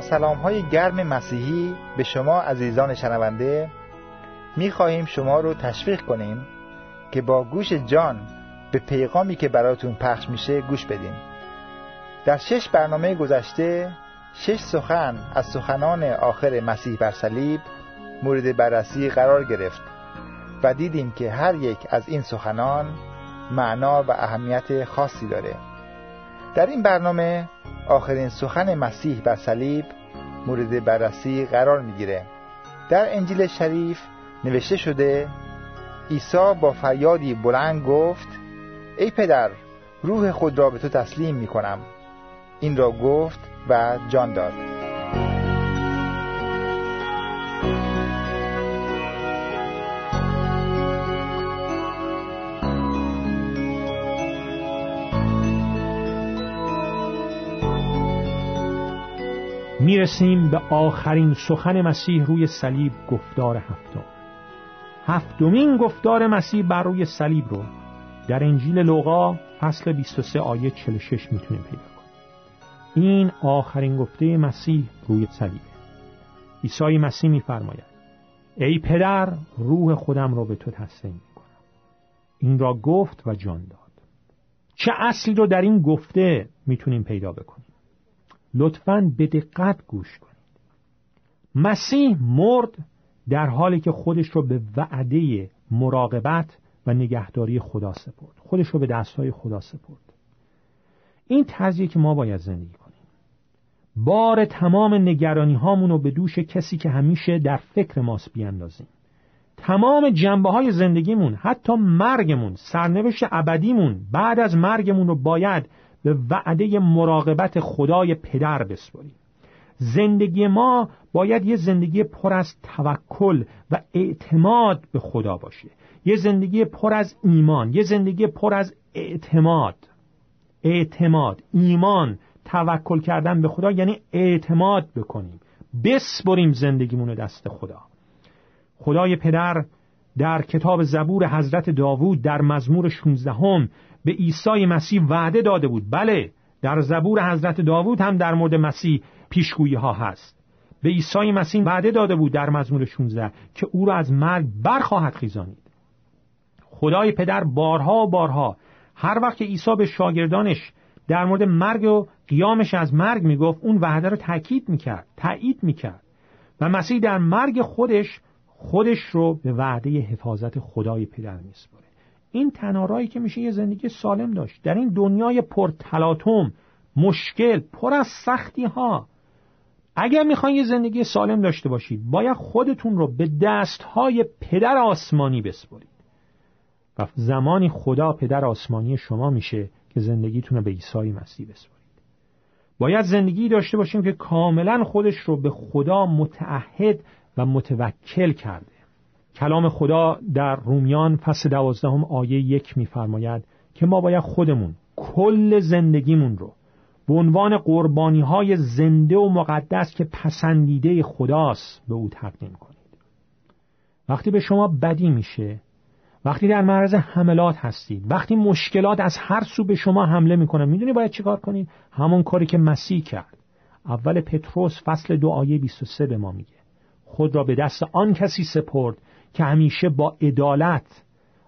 با سلام‌های گرم مسیحی به شما عزیزان شنونده می‌خواهیم شما رو تشویق کنیم که با گوش جان به پیغامی که براتون پخش میشه گوش بدیم. در 6 برنامه گذشته 6 سخن از سخنان آخر مسیح بر صلیب مورد بررسی قرار گرفت و دیدیم که هر یک از این سخنان معنا و اهمیت خاصی داره. در این برنامه آخرین سخن مسیح بر صلیب مورد بررسی قرار میگیره. در انجیل شریف نوشته شده عیسی با فریادی بلند گفت ای پدر، روح خود را به تو تسلیم میکنم. این را گفت و جان داد. میرسیم به آخرین سخن مسیح روی صلیب، گفتار هفتمین گفتار مسیح بر روی صلیب رو در انجیل لوقا فصل 23 آیه 46 میتونیم پیدا کنیم. این آخرین گفته مسیح روی صلیب. عیسی مسیح میفرماید ای پدر، روح خودم را به تو تسلیم میکنم. این را گفت و جان داد. چه اصلی رو در این گفته میتونیم پیدا بکنیم؟ لطفاً به دقت گوش کنید. مسیح مرد در حالی که خودش رو به وعده مراقبت و نگهداری خدا سپرد، خودش رو به دستهای خدا سپرد. این طرزیه که ما باید زندگی کنیم. بار تمام نگرانی هامون رو به دوش کسی که همیشه در فکر ماست بیاندازیم. تمام جنبه های زندگیمون، حتی مرگمون، سرنوشت ابدیمون بعد از مرگمون رو باید به وعده مراقبت خدای پدر بسپاریم. زندگی ما باید یه زندگی پر از توکل و اعتماد به خدا باشه، یه زندگی پر از ایمان، یه زندگی پر از اعتماد، ایمان، توکل کردن به خدا، یعنی اعتماد بکنیم، بسپریم زندگیمونو دست خدا. خدای پدر در کتاب زبور حضرت داوود در مزمور 16 به عیسی مسیح وعده داده بود. بله، در زبور حضرت داوود هم در مورد مسیح پیشگویی ها هست. به عیسی مسیح وعده داده بود در مزمور 16 که او را از مرگ برخواهد خیزانید. خدای پدر بارها و بارها هر وقت که عیسی به شاگردانش در مورد مرگ و قیامش از مرگ میگفت، اون وعده رو تأیید میکرد و مسیح در مرگ خودش رو به وعده حفاظت خدای پدر میسپاره. این تنارایی که میشه یه زندگی سالم داشت در این دنیای پر تلاطم، مشکل، پر از سختی ها. اگر میخواین یه زندگی سالم داشته باشید، باید خودتون رو به دستهای پدر آسمانی بسپارید و زمانی خدا پدر آسمانی شما میشه که زندگیتون رو به عیسی مسیح بسپارید. باید زندگی داشته باشیم که کاملا خودش رو به خدا متعهد و متوکل کرده. کلام خدا در رومیان فصل 12 آیه 1 میفرماید که ما باید خودمون کل زندگیمون رو به عنوان قربانی‌های زنده و مقدس که پسندیده خداست به او تقدیم کنید. وقتی به شما بدی میشه، وقتی در معرض حملات هستید، وقتی مشکلات از هر سو به شما حمله میکنن، میدونی باید چیکار کنید؟ همون کاری که مسیح کرد. اول پتروس فصل 2 آیه 23 به ما میگه خود را به دست آن کسی سپرد که همیشه با عدالت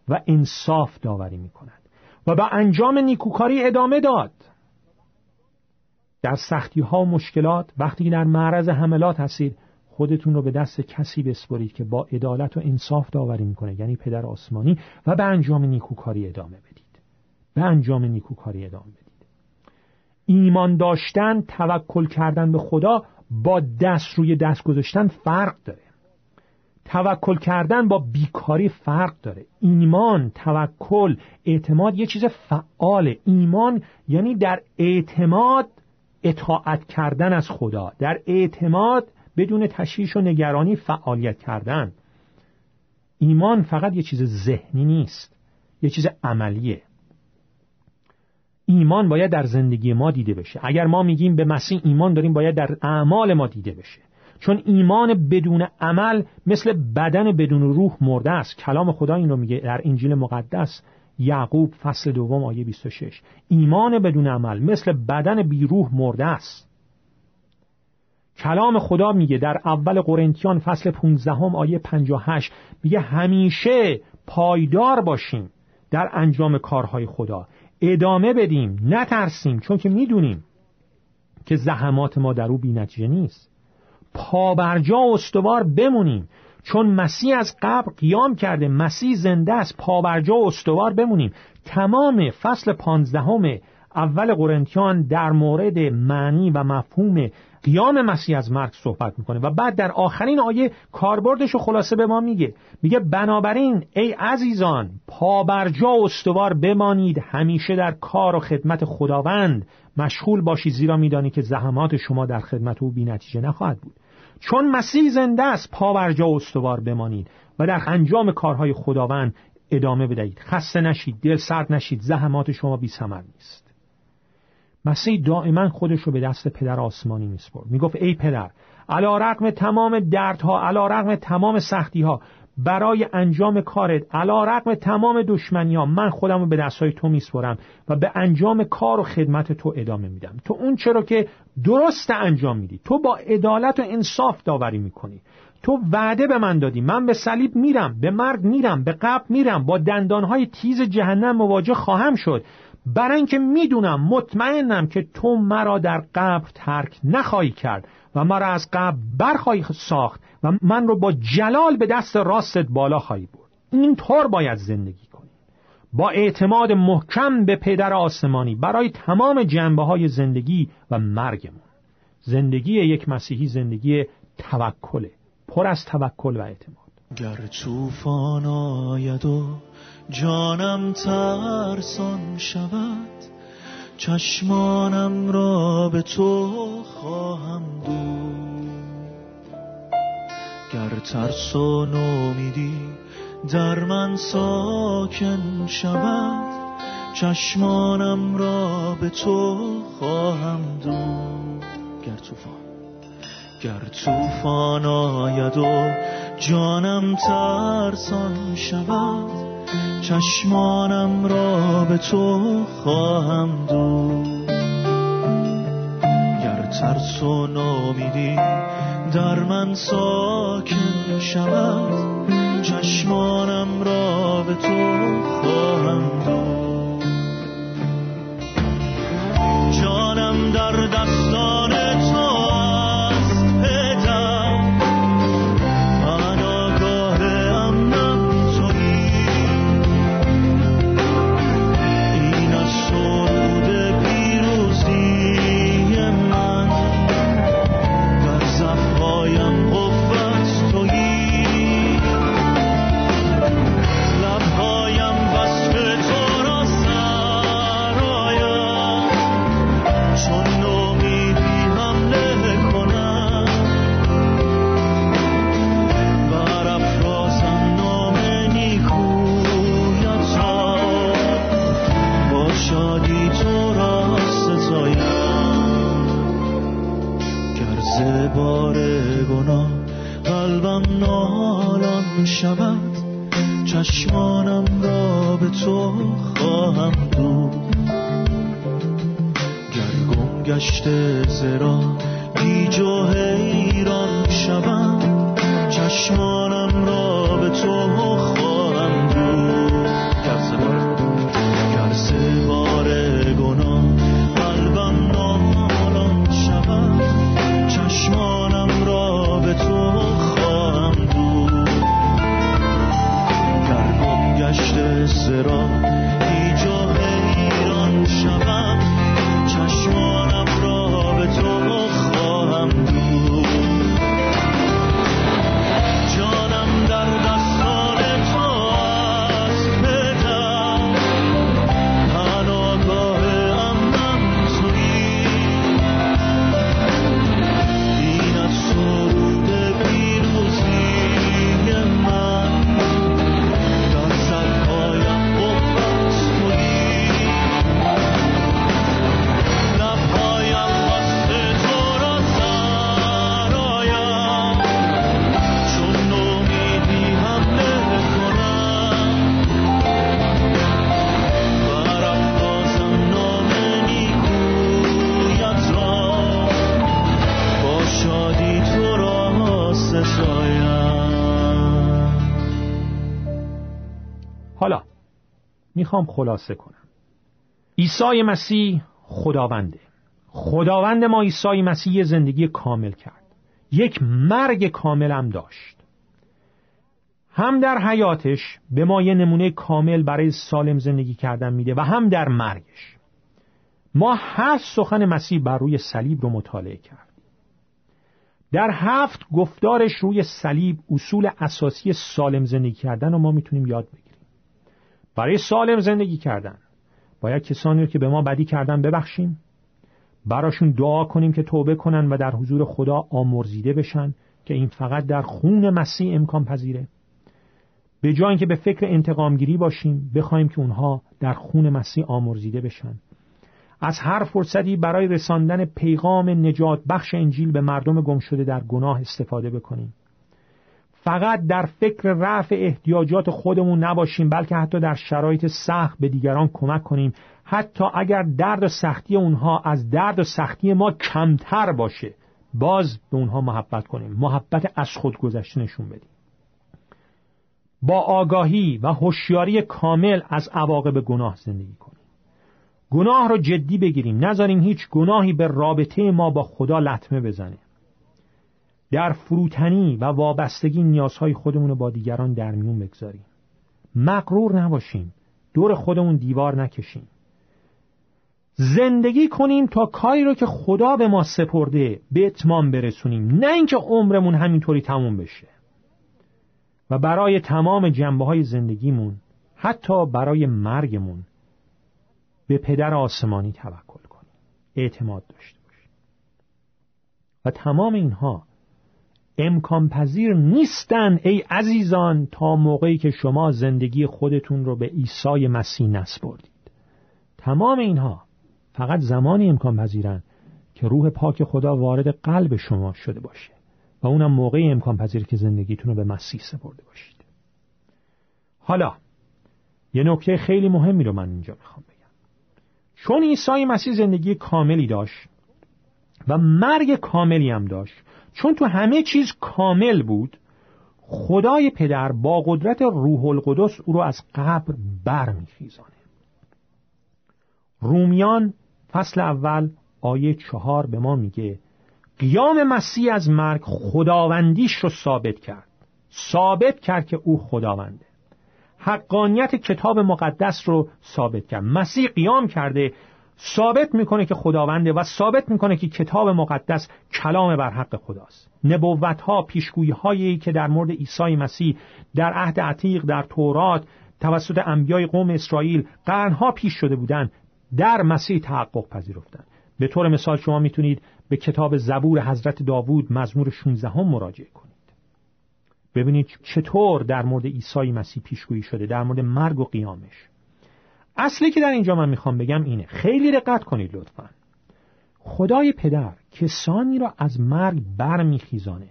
و انصاف داوری میکند و به انجام نیکوکاری ادامه داد. در سختی ها و مشکلات، وقتی در معرض حملات هستید، خودتون رو به دست کسی بسپارید که با عدالت و انصاف داوری میکنه، یعنی پدر آسمانی، و به انجام نیکوکاری ادامه بدید. ایمان داشتن، توکل کردن به خدا با دست روی دست گذاشتن فرق داره. توکل کردن با بیکاری فرق داره. ایمان، توکل، اعتماد یه چیز فعاله. ایمان یعنی در اعتماد اطاعت کردن از خدا، در اعتماد بدون تشویش و نگرانی فعالیت کردن. ایمان فقط یه چیز ذهنی نیست، یه چیز عملیه. ایمان باید در زندگی ما دیده بشه. اگر ما میگیم به مسیح ایمان داریم، باید در اعمال ما دیده بشه، چون ایمان بدون عمل مثل بدن بدون روح مرده است. کلام خدا این رو میگه در انجیل مقدس یعقوب فصل 2 آیه 26. ایمان بدون عمل مثل بدن بی روح مرده است. کلام خدا میگه در اول قرنتیان فصل 15 آیه 58 میگه همیشه پایدار باشیم در انجام کارهای خدا، ادامه بدیم، نترسیم، چون که میدونیم که زحمات ما در او بی‌نتیجه نیست. پابرجا و استوار بمونیم چون مسیح از قبر قیام کرده، مسیح زنده است. پابرجا و استوار بمونیم. تمام فصل 15 اول قرنتیان در مورد معنی و مفهوم قیام مسیح از مرگ صحبت میکنه و بعد در آخرین آیه کاربردش و خلاصه به ما میگه. میگه بنابراین ای عزیزان پابرجا و استوار بمانید، همیشه در کار و خدمت خداوند مشغول باشید، زیرا میدانی که زحمات شما در خدمت او بی‌نتیجه نخواهد بود. چون مسیح زنده است پابرجا و استوار بمانید و در انجام کارهای خداوند ادامه بدهید. خسته نشید، دل سرد نشید، زحمات شما بی‌ثمر نیست. مسیح دائما خودش رو به دست پدر آسمانی میسپرد. میگفت ای پدر، علی رغم تمام دردها، علی رغم تمام سختیها، برای انجام کارت، علی رغم تمام دشمنی‌ها، من خودم رو به دست‌های تو میسپرم و به انجام کار و خدمت تو ادامه میدم. تو اون چرا که درست انجام میدی، تو با عدالت و انصاف داوری میکنی، تو وعده به من دادی، من به صلیب میرم، به مرگ میرم، به قبر میرم، با دندانهای تیز جهنم مواجه خواهم شد، برای اینکه میدونم، مطمئنم که تو مرا در قبر ترک نخواهی کرد و مرا از قبر برخواهی ساخت و من رو با جلال به دست راستت بالا خواهی برد. این طور باید زندگی کنی، با اعتماد محکم به پدر آسمانی برای تمام جنبه‌های زندگی و مرگمون. زندگی یک مسیحی زندگی توکله، پر از توکل و اعتماد. گر طوفان آید و جانم ترسان شود، چشمانم را به تو خواهم دوخت. گر ترس و نومیدی در من ساکن شود، چشمانم را به تو خواهم دوخت. گر طوفان آید و جانم ترسان شود، چشمانم را به تو خواهم دوخت. گر ترس و ناامیدی در من ساکن شود، چشمانم را به تو خواهم دوخت. جانم در دستان تو شبت، چشمانم را به تو خواهم دوخت. گر گم گشته زرا گیج و حیران شبم، چشمانم را به تو خواهم دوخت. گر سه بار گناه قلبم نالان شبم، چشمانم را به تو گشته سرا هیچ جا ایران شبم، چشمانم را به تو خواهم دوخت. جانم در دستان تو است پدر، پناهگاه امنم تویی، این از سرود پیروزی من. I'm حالا میخوام خلاصه کنم. عیسی مسیح خداونده. خداوند ما عیسی مسیح زندگی کامل کرد. یک مرگ کامل هم داشت. هم در حیاتش به ما یه نمونه کامل برای سالم زندگی کردن میده و هم در مرگش. ما هر سخن مسیح بر روی صلیب رو مطالعه کردیم. در 7 گفتارش روی صلیب اصول اساسی سالم زندگی کردن رو ما میتونیم یاد بگیریم. برای سالم زندگی کردن باید کسانی رو که به ما بدی کردن ببخشیم، براشون دعا کنیم که توبه کنن و در حضور خدا آمرزیده بشن که این فقط در خون مسیح امکان پذیره. به جای اینکه به فکر انتقامگیری باشیم، بخوایم که اونها در خون مسیح آمرزیده بشن. از هر فرصتی برای رساندن پیغام نجات بخش انجیل به مردم گم شده در گناه استفاده بکنیم. فقط در فکر رفع احتیاجات خودمون نباشیم، بلکه حتی در شرایط سخت به دیگران کمک کنیم، حتی اگر درد و سختی اونها از درد و سختی ما کمتر باشه، باز به اونها محبت کنیم، محبت از خود گذشته نشون بدیم. با آگاهی و هوشیاری کامل از عواقب گناه زندگی کنیم. گناه رو جدی بگیریم، نذاریم هیچ گناهی به رابطه ما با خدا لطمه بزنه. در فروتنی و وابستگی نیازهای خودمون رو با دیگران در میون بگذاریم. مغرور نباشیم، دور خودمون دیوار نکشیم. زندگی کنیم تا کاری رو که خدا به ما سپرده به اتمام برسونیم، نه اینکه عمرمون همینطوری تموم بشه. و برای تمام جنبه‌های زندگیمون، حتی برای مرگمون، به پدر آسمانی توکل کنیم، اعتماد داشته باشیم. و تمام اینها امکان پذیر نیستن ای عزیزان تا موقعی که شما زندگی خودتون رو به عیسی مسیح نسپردید. تمام اینها فقط زمانی امکان پذیرن که روح پاک خدا وارد قلب شما شده باشه و اونم موقعی امکان پذیر که زندگیتون رو به مسیح سپرده باشید. حالا یه نکته خیلی مهمی رو من اینجا میخوام بگم. چون عیسی مسیح زندگی کاملی داشت و مرگ کاملی هم داشت، چون تو همه چیز کامل بود، خدای پدر با قدرت روح القدس او رو از قبر برمیخیزانه. رومیان فصل 1 آیه 4 به ما میگه قیام مسیح از مرگ خداوندیش رو ثابت کرد. ثابت کرد که او خداونده. حقانیت کتاب مقدس رو ثابت کرد. مسیح قیام کرده ثابت میکنه که خداونده و ثابت میکنه که کتاب مقدس کلام بر حق خداست. نبوت‌ها، پیشگویی‌هایی که در مورد عیسی مسیح در عهد عتیق در تورات توسط انبیای قوم اسرائیل قرنها پیش شده بودند، در مسیح تحقق پذیرفتند. به طور مثال شما میتونید به کتاب زبور حضرت داوود مزمور 16 مراجعه کنید. ببینید چطور در مورد عیسی مسیح پیشگویی شده، در مورد مرگ و قیامش. اصلی که در اینجا من میخوام بگم اینه، خیلی دقت کنید لطفاً. خدای پدر کسانی را از مرگ برمیخیزانه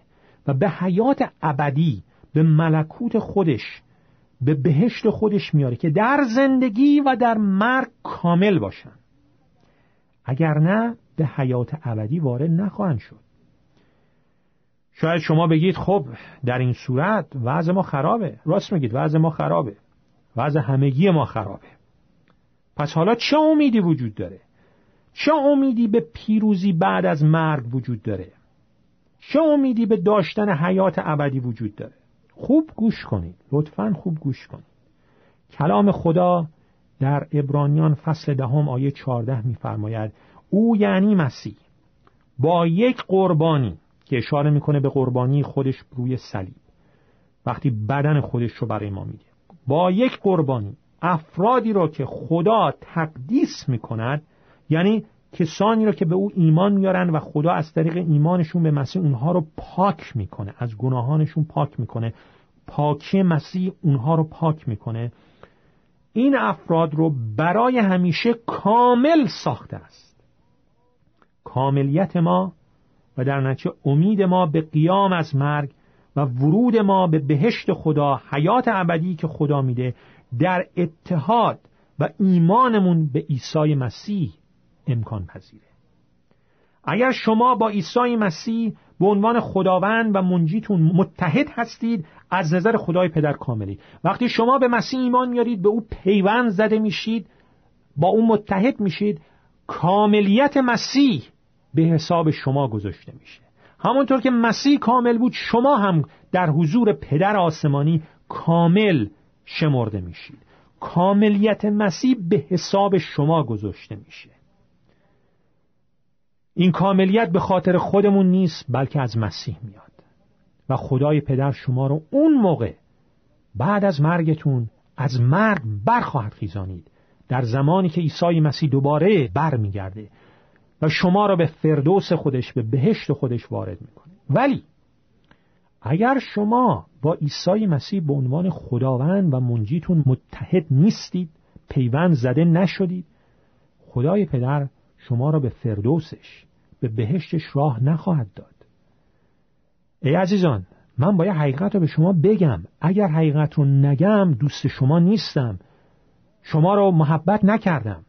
و به حیات ابدی، به ملکوت خودش، به بهشت خودش میاره که در زندگی و در مرگ کامل باشن. اگر نه به حیات ابدی وارد نخواهند شد. شاید شما بگید خب در این صورت وضع ما خرابه. راست میگید، وضع ما خرابه، وضع همگی ما خرابه. پس حالا چه امیدی وجود داره؟ چه امیدی به پیروزی بعد از مرگ وجود داره؟ چه امیدی به داشتن حیات ابدی وجود داره؟ خوب گوش کنید، لطفاً خوب گوش کنید. کلام خدا در عبرانیان فصل 10 آیه 14 میفرماید او یعنی مسیح با یک قربانی، که اشاره میکنه به قربانی خودش روی صلیب وقتی بدن خودش رو برای ما میده، با یک قربانی افرادی را که خدا تقدیس میکند، یعنی کسانی را که به او ایمان میارن و خدا از طریق ایمانشون به مسیح اونها رو پاک میکنه، از گناهانشون پاک میکنه، پاکی مسیح اونها رو پاک میکنه. این افراد رو برای همیشه کامل ساخته است. کاملیت ما و در نتیجه امید ما به قیام از مرگ و ورود ما به بهشت خدا، حیات ابدی که خدا میده، در اتحاد و ایمانمون به عیسی مسیح امکان پذیره. اگر شما با عیسی مسیح به عنوان خداوند و منجیتون متحد هستید از نظر خدای پدر کاملی. وقتی شما به مسیح ایمان میارید، به او پیوند زده میشید، با او متحد میشید، کاملیت مسیح به حساب شما گذاشته میشه. همونطور که مسیح کامل بود، شما هم در حضور پدر آسمانی کامل شمرده میشید. کاملیت مسیح به حساب شما گذاشته میشه. این کاملیت به خاطر خودمون نیست، بلکه از مسیح میاد و خدای پدر شما رو اون موقع بعد از مرگتون از مرگ برخواهد خیزانید، در زمانی که عیسی مسیح دوباره بر میگرده و شما رو به فردوس خودش، به بهشت خودش وارد میکنه. ولی اگر شما با عیسی مسیح به عنوان خداوند و منجیتون متحد نیستید، پیوند زده نشدید، خدای پدر شما را به فردوسش، به بهشتش راه نخواهد داد. ای عزیزان، من باید حقیقت رو به شما بگم. اگر حقیقت رو نگم، دوست شما نیستم، شما رو محبت نکردم.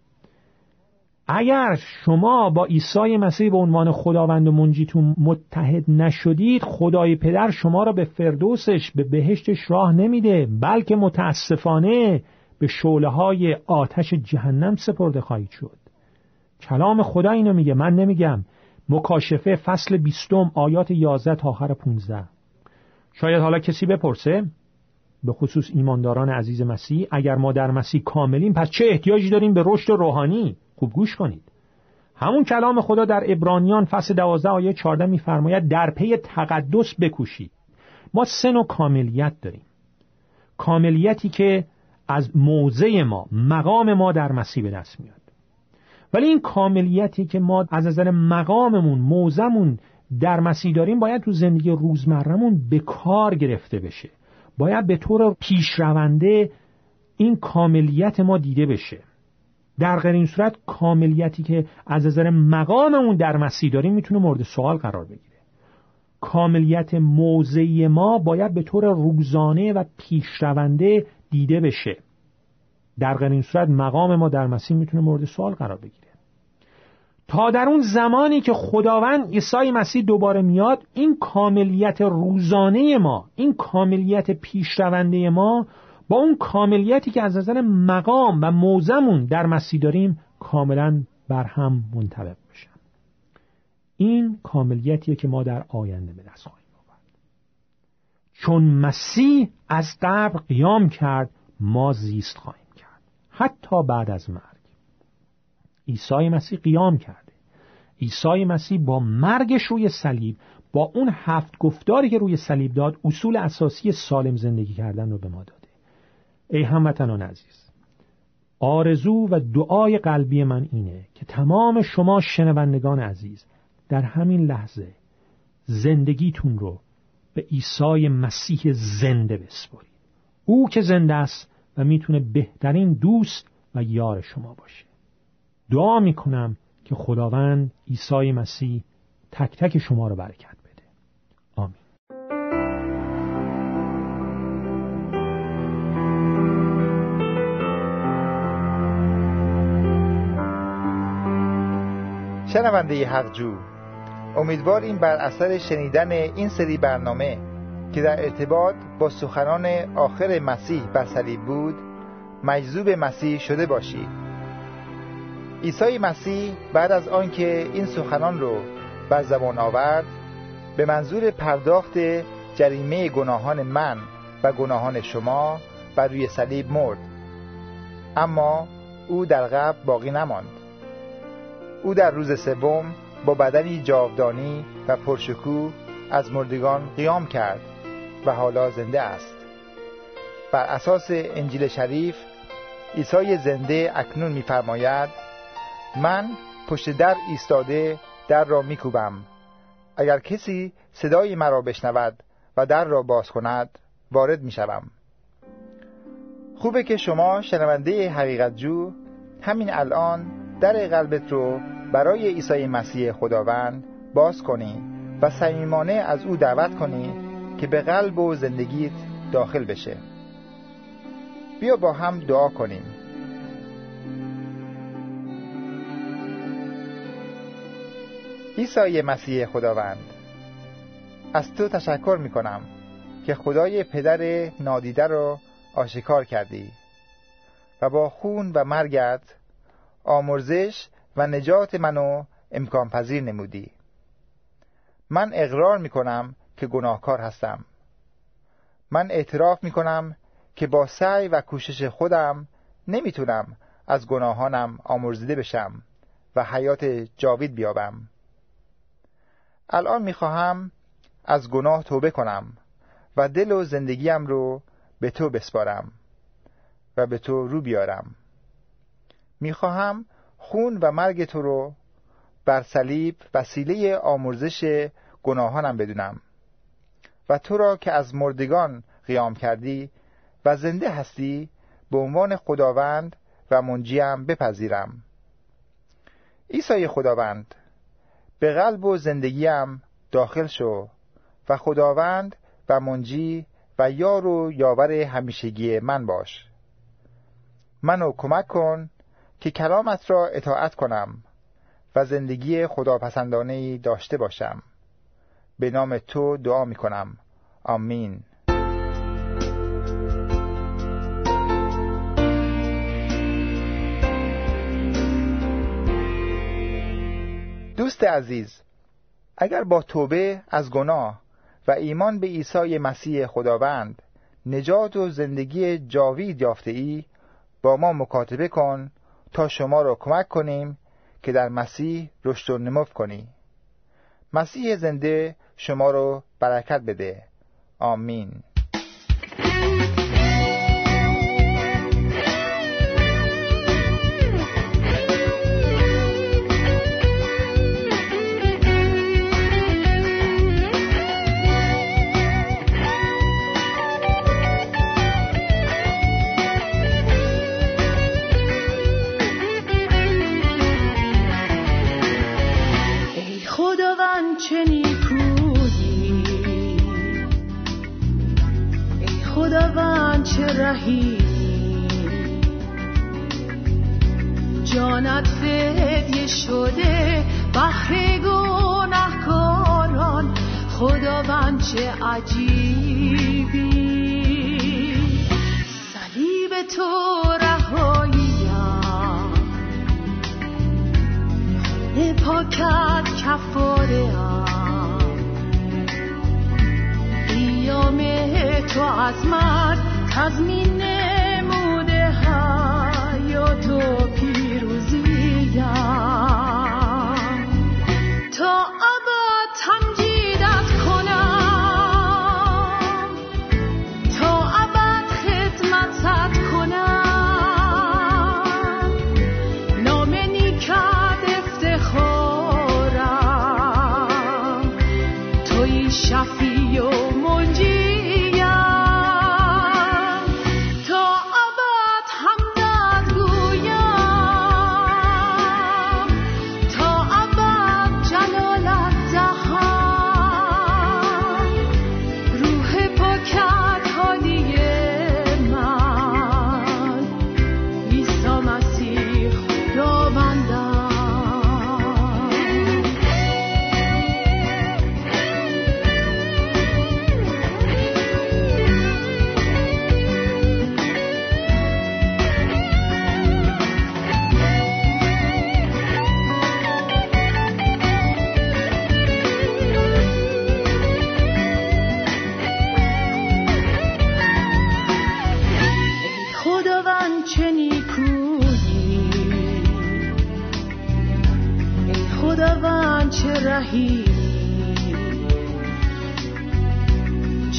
اگر شما با عیسی مسیح به عنوان خداوند و منجیتون متحد نشدید، خدای پدر شما را به فردوسش، به بهشتش راه نمیده، بلکه متاسفانه به شعله‌های آتش جهنم سپرده خواهید شد. کلام خدا اینو میگه، من نمیگم. مکاشفه فصل 20 آیات 11 تا آخر 15. شاید حالا کسی بپرسه، به خصوص ایمانداران عزیز مسیح، اگر ما در مسیح کاملیم، پس چه احتیاجی داریم به رشد روحانی؟ خوب گوش کنید. همون کلام خدا در عبرانیان فصل 12 آیه 14 میفرماید در پی تقدس بکوشید. ما سه نوع کاملیت داریم. کاملیتی که از موضع ما، مقام ما در مسیح به دست میاد. ولی این کاملیتی که ما از نظر مقاممون، موزمون در مسیح داریم، باید تو زندگی روزمرمون به کار گرفته بشه. باید به طور پیشرونده این کاملیت ما دیده بشه. در غیر این صورت کاملیتی که از نظر مقاممون در مسیح داریم میتونه مورد سوال قرار بگیره. کاملیت موضعی ما باید به طور روزانه و پیشرونده دیده بشه. در غیر این صورت مقام ما در مسیح میتونه مورد سوال قرار بگیره. تا در اون زمانی که خداوند عیسی مسیح دوباره میاد، این کاملیت روزانه ما، این کاملیت پیشرونده ما با اون کاملیتی که از نظر مقام و موزمون در مسیح داریم کاملا بر هم منطبق بشن. این کاملیتیه که ما در آینده به دست خواهیم آورد. چون مسیح از قبر قیام کرد، ما زیست خواهیم کرد، حتی بعد از مرگ. عیسی مسیح قیام کرده. عیسی مسیح با مرگش روی صلیب، با اون 7 گفتاری که روی صلیب داد، اصول اساسی سالم زندگی کردن رو به ما داده. ای هموطنان عزیز، آرزو و دعای قلبی من اینه که تمام شما شنوندگان عزیز در همین لحظه زندگیتون رو به عیسی مسیح زنده بسپارید. او که زنده است و میتونه بهترین دوست و یار شما باشه. دعا میکنم که خداوند عیسی مسیح تک تک شما رو برکت بده. آمین. شنونده حقجو، امیدواریم بر اثر شنیدن این سری برنامه که در ارتباط با سخنان آخر مسیح بر صلیب بود، مجذوب مسیح شده باشید. عیسی مسیح بعد از آنکه این سخنان رو بر زبان آورد، به منظور پرداخت جریمه گناهان من و گناهان شما بر روی صلیب مرد. اما او در قبر باقی نماند. او در روز سوم با بدنی جاودانی و پرشکوه از مردگان قیام کرد و حالا زنده است. بر اساس انجیل شریف، عیسی زنده اکنون می‌فرماید: من پشت در ایستاده در را می‌کوبم. اگر کسی صدای مرا بشنود و در را باز کند، وارد می‌شوم. خوبه که شما شنونده حقیقت جو همین الان در قلبت رو برای عیسی مسیح خداوند باز کنی و صمیمانه از او دعوت کنی که به قلب و زندگیت داخل بشه. بیا با هم دعا کنیم. عیسی مسیح خداوند، از تو تشکر میکنم که خدای پدر نادیده را آشکار کردی و با خون و مرگت آمرزش و نجات منو امکان پذیر نمودی. من اقرار میکنم که گناهکار هستم. من اعتراف میکنم که با سعی و کوشش خودم نمیتونم از گناهانم آمرزیده بشم و حیات جاوید بیابم. الان میخواهم از گناه توبه کنم و دل و زندگیم رو به تو بسپارم و به تو رو بیارم. میخواهم خون و مرگ تو رو بر صلیب وسیله آمرزش گناهانم بدونم و تو را که از مردگان قیام کردی و زنده هستی به عنوان خداوند و منجیم بپذیرم. عیسی خداوند، به قلب و زندگیم داخل شو و خداوند و منجی و یار و یاور همیشگی من باش. منو کمک کن که کلامت را اطاعت کنم و زندگی خداپسندانه‌ای داشته باشم. به نام تو دعا می‌کنم. آمین. دوست عزیز، اگر با توبه از گناه و ایمان به عیسی مسیح خداوند نجات و زندگی جاوید یافته ای، با ما مکاتبه کن تا شما را کمک کنیم که در مسیح رشد و نمو کنی. مسیح زنده شما را برکت بده. آمین. جانت فدیه شده بهر گناهکاران، خداوند چه عجیبی. صلیب تو رهاییم، خون پاکت کفاره‌ام، ایام تو از مرگ تضمین نموده حیات و پیروزیم. تا ابد تمجیدت کنم، تا ابد خدمتت کنم، نام نیکت افتخارم، توی شفیع و منجی.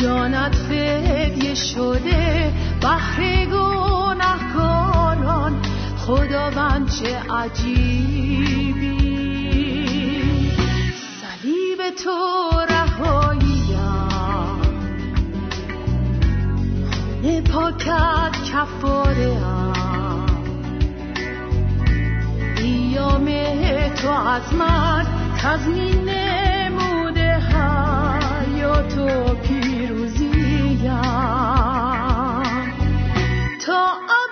جانت فدیه شده بهر گناهکاران، خداوند چه عجیبی. صلیب تو رهاییم، خون پاکت کفاره‌ام، ایام تو از مرگ تضمین نموده حیات و پیروزیم. تا